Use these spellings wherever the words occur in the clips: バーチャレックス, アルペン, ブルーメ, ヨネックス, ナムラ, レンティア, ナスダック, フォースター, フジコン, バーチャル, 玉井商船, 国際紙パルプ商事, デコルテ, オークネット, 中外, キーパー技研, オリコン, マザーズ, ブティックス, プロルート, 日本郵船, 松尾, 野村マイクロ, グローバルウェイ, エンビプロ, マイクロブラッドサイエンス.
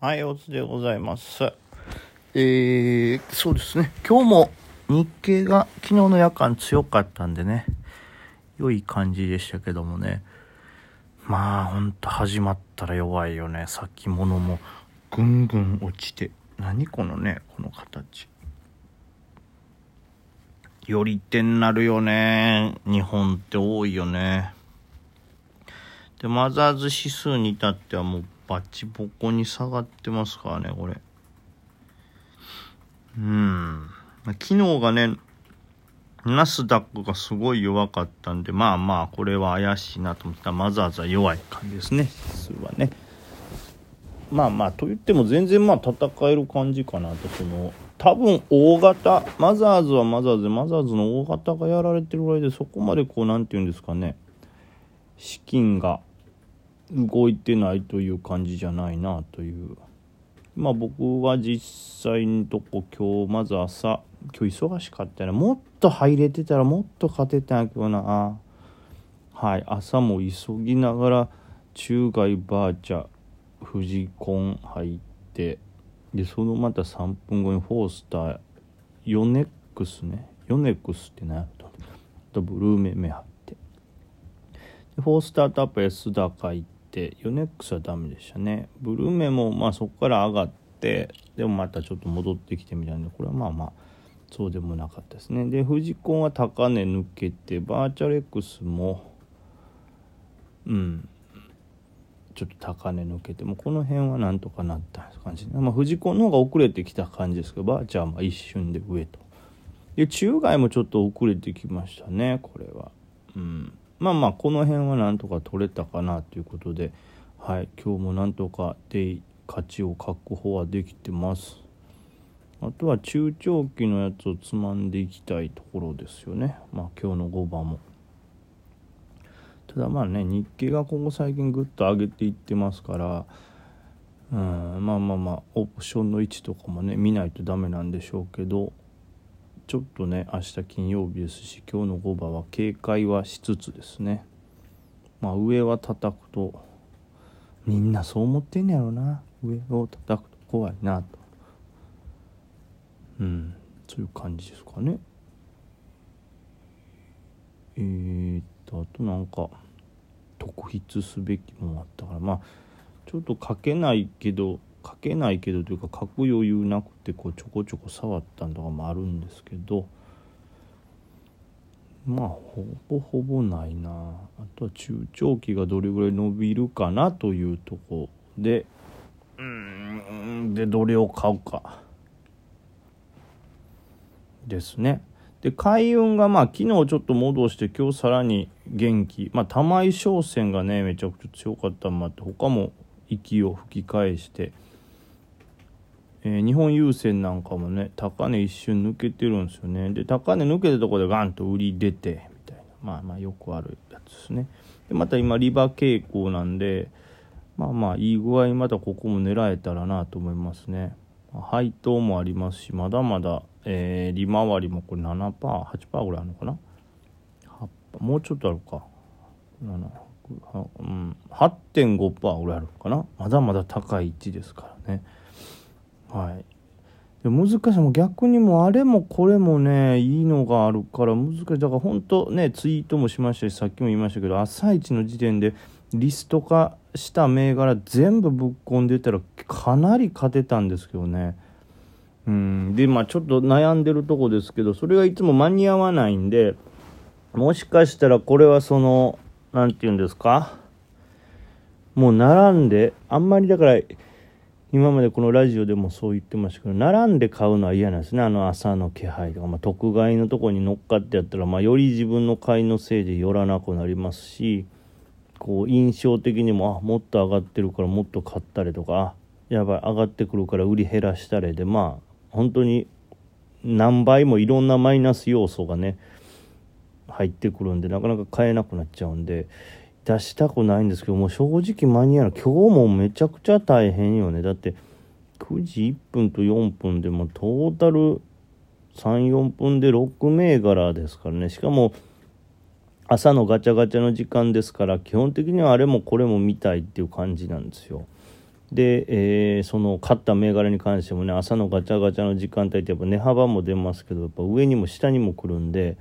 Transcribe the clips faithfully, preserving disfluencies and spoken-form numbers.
はい、おつでございます。えー、そうですね。今日も日経が昨日の夜間強かったんでね、良い感じでしたけどもね。まあほんと始まったら弱いよね。先物もぐんぐん落ちて、何このねこの形。より手になるよね。日本って多いよね。でマザーズ指数に至ってはもう。バチボコに下がってますからね、これ。うん。昨日がね、ナスダックがすごい弱かったんで、まあまあ、これは怪しいなと思ったら、マザーズは弱い感じですね、指数はね。まあまあ、と言っても全然まあ戦える感じかなと、その、多分大型、マザーズはマザーズで、マザーズの大型がやられてるぐらいで、そこまでこう、なんていうんですかね、資金が、動いてないという感じじゃないなという。まあ僕は実際のとこ今日まず朝今日忙しかったな。もっと入れてたらもっと勝てたんやけどな。はい、朝も急ぎながら中外バーチャフジコン入って、でそのまたさんぷんごにフォースターヨネックスねヨネックスって何やろと、あとブルーメメ入って、でフォースターとアップ安高行って、ヨネックスはダメでしたね。ブルーメもまあそこから上がって、でもまたちょっと戻ってきてみたいな。これはまあまあそうでもなかったですね。でフジコンは高値抜けて、バーチャル X もうんちょっと高値抜けて、もうこの辺はなんとかなった感じ、ね。まあフジコンの方が遅れてきた感じですけど、バーチャルは一瞬で上と。で中外もちょっと遅れてきましたね、これは。うん。まあまあこの辺はなんとか取れたかなということで、はい、今日もなんとかで勝ちを確保はできてます。あとは中長期のやつをつまんでいきたいところですよね。まあ今日のごばんもただまあね、日経がここ最近ぐっと上げていってますから、うん、まあまあまあオプションの位置とかもね見ないとダメなんでしょうけど、ちょっとね明日金曜日ですし、今日のごばんは警戒はしつつですね、まあ上は叩くと、みんなそう思ってんねやろな、上を叩くと怖いなと、うんそういう感じですかね。えーっとあとなんか特筆すべきもあったから、まあちょっと書けないけど書けないけどというか書く余裕なくて、こうちょこちょこ触ったのとかもあるんですけど、まあほぼほぼないな。あとは中長期がどれぐらい伸びるかなというところで、うーんでどれを買うかですね。で海運がまあ昨日ちょっと戻して、今日さらに元気、まあ玉井商船がねめちゃくちゃ強かったのもあって、他も息を吹き返して。えー、日本郵船なんかもね高値一瞬抜けてるんですよね。で高値抜けたところでガンと売り出てみたいな、まあまあよくあるやつですね。でまた今リバ傾向なんで、まあまあいい具合にまたここも狙えたらなと思いますね。配当もありますし、まだまだ、えー、利回りもこれ ななパーセントはちパーセント ぐらいあるのかな、もうちょっとあるか、うん、はちてんごパーセント ぐらいあるのかな。まだまだ高い位置ですからね。はい、で難しいも逆にもあれもこれもねいいのがあるから難しい。だから本当ねツイートもしましたし、さっきも言いましたけど、朝一の時点でリスト化した銘柄全部ぶっこんでたらかなり勝てたんですけどね。うん、でまあちょっと悩んでるとこですけど、それがいつも間に合わないんで、もしかしたらこれはそのなんていうんですか、もう並んであんまりだから。今までこのラジオでもそう言ってましたけど、並んで買うのは嫌なんですね。あの朝の気配とか、まあ、特買いのとこに乗っかってやったら、まあ、より自分の買いのせいで寄らなくなりますし、こう印象的にもあもっと上がってるからもっと買ったりとか、あやばい上がってくるから売り減らしたりで、まあ本当に何倍もいろんなマイナス要素がね入ってくるんで、なかなか買えなくなっちゃうんで。出したくないんですけど、もう正直間に合う。今日もめちゃくちゃ大変よね。だってくじいっぷんとよんぷんでもうトータルさん、よんぷんでろくめいがらですからね。しかも朝のガチャガチャの時間ですから、基本的にはあれもこれも見たいっていう感じなんですよ。で、えー、その買った銘柄に関してもね、朝のガチャガチャの時間帯ってやっぱ値幅も出ますけど、やっぱ上にも下にも来るんで、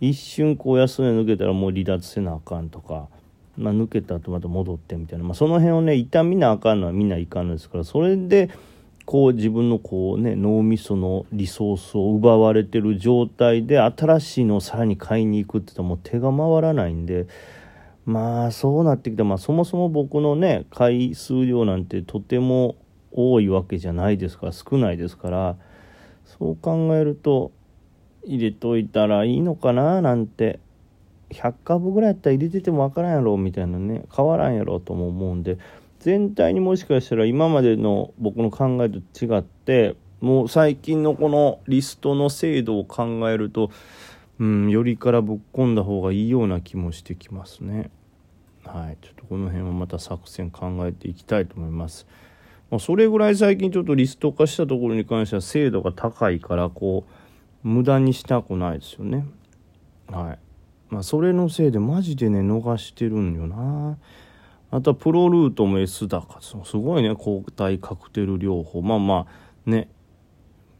一瞬こう安値抜けたらもう離脱せなあかんとか、まあ、抜けた後また戻ってみたいな、まあ、その辺をね痛みなあかんのはみんないかんのですから、それでこう自分のこう、ね、脳みそのリソースを奪われてる状態で新しいのをさらに買いに行くって言ったらもう手が回らないんで、まあそうなってきた、まあ、そもそも僕のね回数量なんてとても多いわけじゃないですから、少ないですから、そう考えると入れといたらいいのかななんて、ひゃっかぶぐらいやったら入れててもわからんやろみたいなね、変わらんやろとも思うんで、全体にもしかしたら今までの僕の考えと違って、もう最近のこのリストの精度を考えると、うん、よりからぶっ込んだ方がいいような気もしてきますね。はい、ちょっとこの辺はまた作戦考えていきたいと思います。まあ、それぐらい最近ちょっとリスト化したところに関しては精度が高いから、こう無駄にしたくないですよね。はい。まあそれのせいでマジでね逃してるんよな。あとはプロルートも S 高、すごいね、抗体カクテル療法、まあまあね。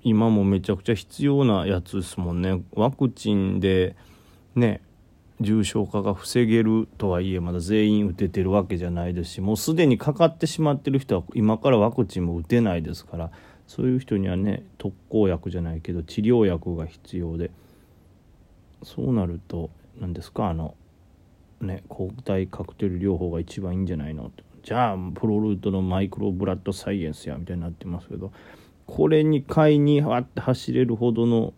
今もめちゃくちゃ必要なやつですもんね。ワクチンでね重症化が防げるとはいえ、まだ全員打ててるわけじゃないですし、もうすでにかかってしまってる人は今からワクチンも打てないですから、そういう人にはね特効薬じゃないけど治療薬が必要で、そうなると何ですか、あのね抗体カクテル療法が一番いいんじゃないのって、じゃあプロルートのマイクロブラッドサイエンスやみたいになってますけど、これに買いに走れるほどの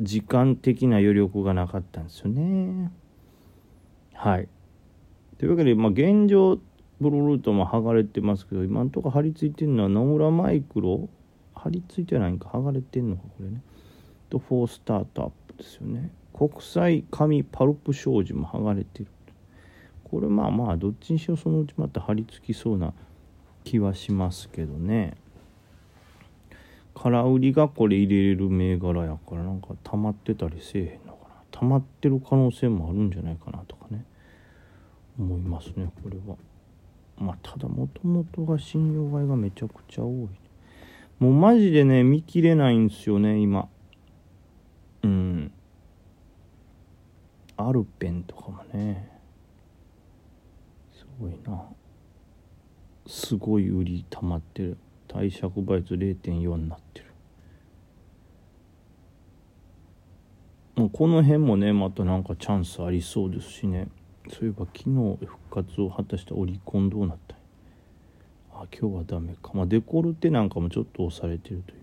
時間的な余力がなかったんですよね。はい。というわけで、まあ、現状ブロルートも剥がれてますけど、今のところ張り付いてるのは野村マイクロ、張り付いてないんか、剥がれてんのかこれね。とフォースタートアップですよね。国際紙パルプ商事も剥がれてる。これまあまあどっちにしろそのうちまた張り付きそうな気はしますけどね。空売りがこれ入れれる銘柄やから、なんか溜まってたりせえへんのかな、溜まってる可能性もあるんじゃないかなとかね思いますね。これはまあただもともとが信用買いがめちゃくちゃ多い、もうマジでね見切れないんですよね今。うん、アルペンとかもねすごいな、すごい売り溜まってる、貸借倍率 ゼロ点四 になってる。もうこの辺もねまたなんかチャンスありそうですしね。そういえば昨日復活を果たしたオリコンどうなったんや、あ今日はダメか、まあ、デコルテなんかもちょっと押されてるという、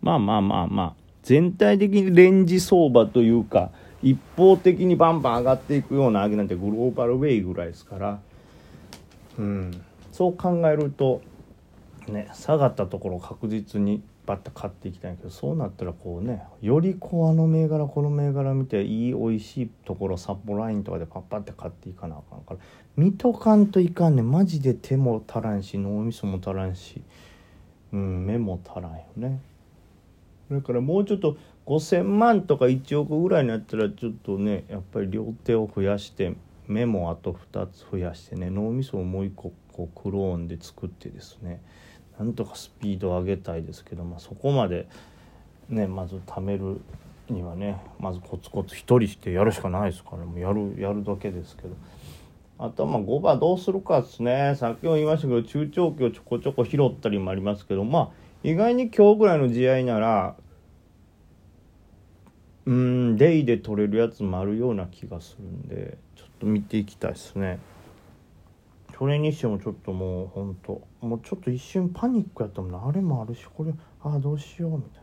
まあまあまあまあ全体的にレンジ相場というか、一方的にバンバン上がっていくような上げなんてグローバルウェイぐらいですから、うん、そう考えるとね、下がったところを確実にバッと買っていきたいんだけど、そうなったらこうねよりこうあの銘柄この銘柄見ていいおいしいところサポラインとかでパッパって買っていかなあかんから、見とかんといかんね、マジで手も足らんし脳みそも足らんし、うん、目も足らんよね。だからもうちょっとごせんまんとかいちおくぐらいになったらちょっとねやっぱり両手を増やして目もあとふたつ増やしてね、脳みそをもういっここうクローンで作ってですね、なんとかスピードを上げたいですけど、まあ、そこまでねまず貯めるにはねまずコツコツ一人してやるしかないですから、もうやるやるだけですけど、あとはまあごばんどうするかですね。さっきも言いましたけど中長期をちょこちょこ拾ったりもありますけど、まあ意外に今日ぐらいの試合ならうーんデイで取れるやつもあるような気がするんで、ちょっと見ていきたいですね。それにしてもちょっともうほんともうちょっと一瞬パニックやったもんな、あれもあるしこれああどうしようみたい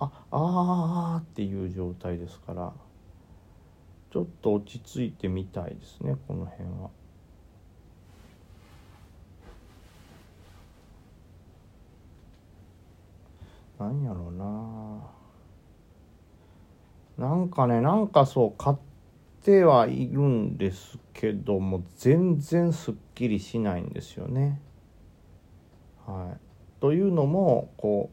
な、あああっていう状態ですから、ちょっと落ち着いてみたいですねこの辺は。なんやろうな、なんかねなんかそう買ってはいるんですけどけども全然すっきりしないんですよね。はい、というのもこ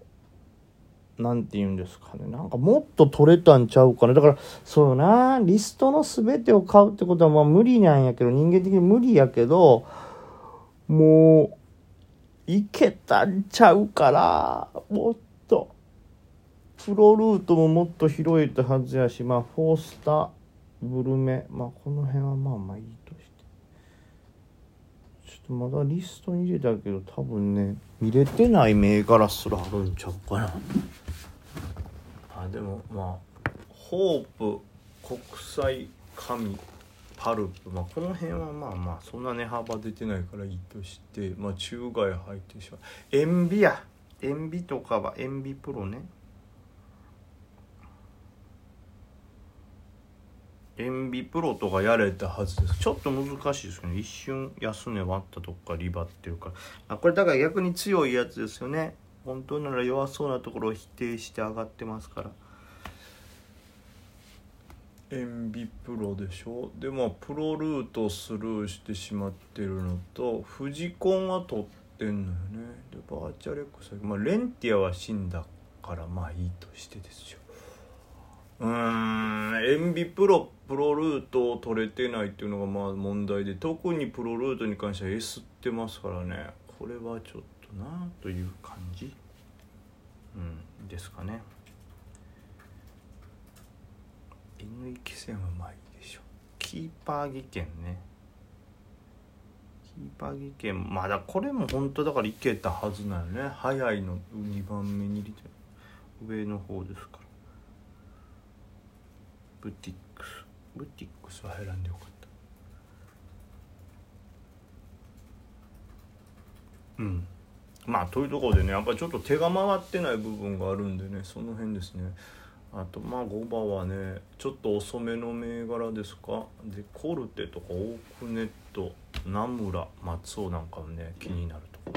うなんて言うんですかね、なんかもっと取れたんちゃうかな、だからそうなリストの全てを買うってことはまあ無理なんやけど、人間的に無理やけど、もういけたんちゃうから、もっとプロルートももっと広いってはずやし、まあフォースター、ブルメ、まあこの辺はまあまあいいとして、ちょっとまだリストに入れたけど多分ね見れてない銘柄すらあるんちゃうかな。あ、でもまあホープ、国際、神、パルプ、まあこの辺はまあまあそんな値幅出てないからいいとして、まあ中外入ってしまう。エンビやエンビとかはエンビプロね、エンビプロとかやれたはずです。ちょっと難しいですけどね、一瞬安値割ったとこからリバってるから、あ、これだから逆に強いやつですよね。本当なら弱そうなところを否定して上がってますから。エンビプロでしょ。でまあプロルートスルーしてしまってるのと、フジコンは取ってんのよね。でバーチャレックス、まあレンティアは死んだからまあいいとしてですよ。うーん、エンビプロ、プロルートを取れてないっていうのがまあ問題で、特にプロルートに関してはエスってますからね。これはちょっとなという感じ、うん、ですかね。犬行き線はまあいいでしょう。キーパー技研ね、キーパー技研、まだこれも本当だからいけたはずなのね。早いのにばんめに入れて上の方ですから。ブティックス、ブティックスは選んでよかった。うん、まあというところでね、やっぱりちょっと手が回ってない部分があるんでね、その辺ですね。あとまあご番はねちょっと遅めの銘柄ですか。でコルテとかオークネット、ナムラ、松尾なんかもね気になると。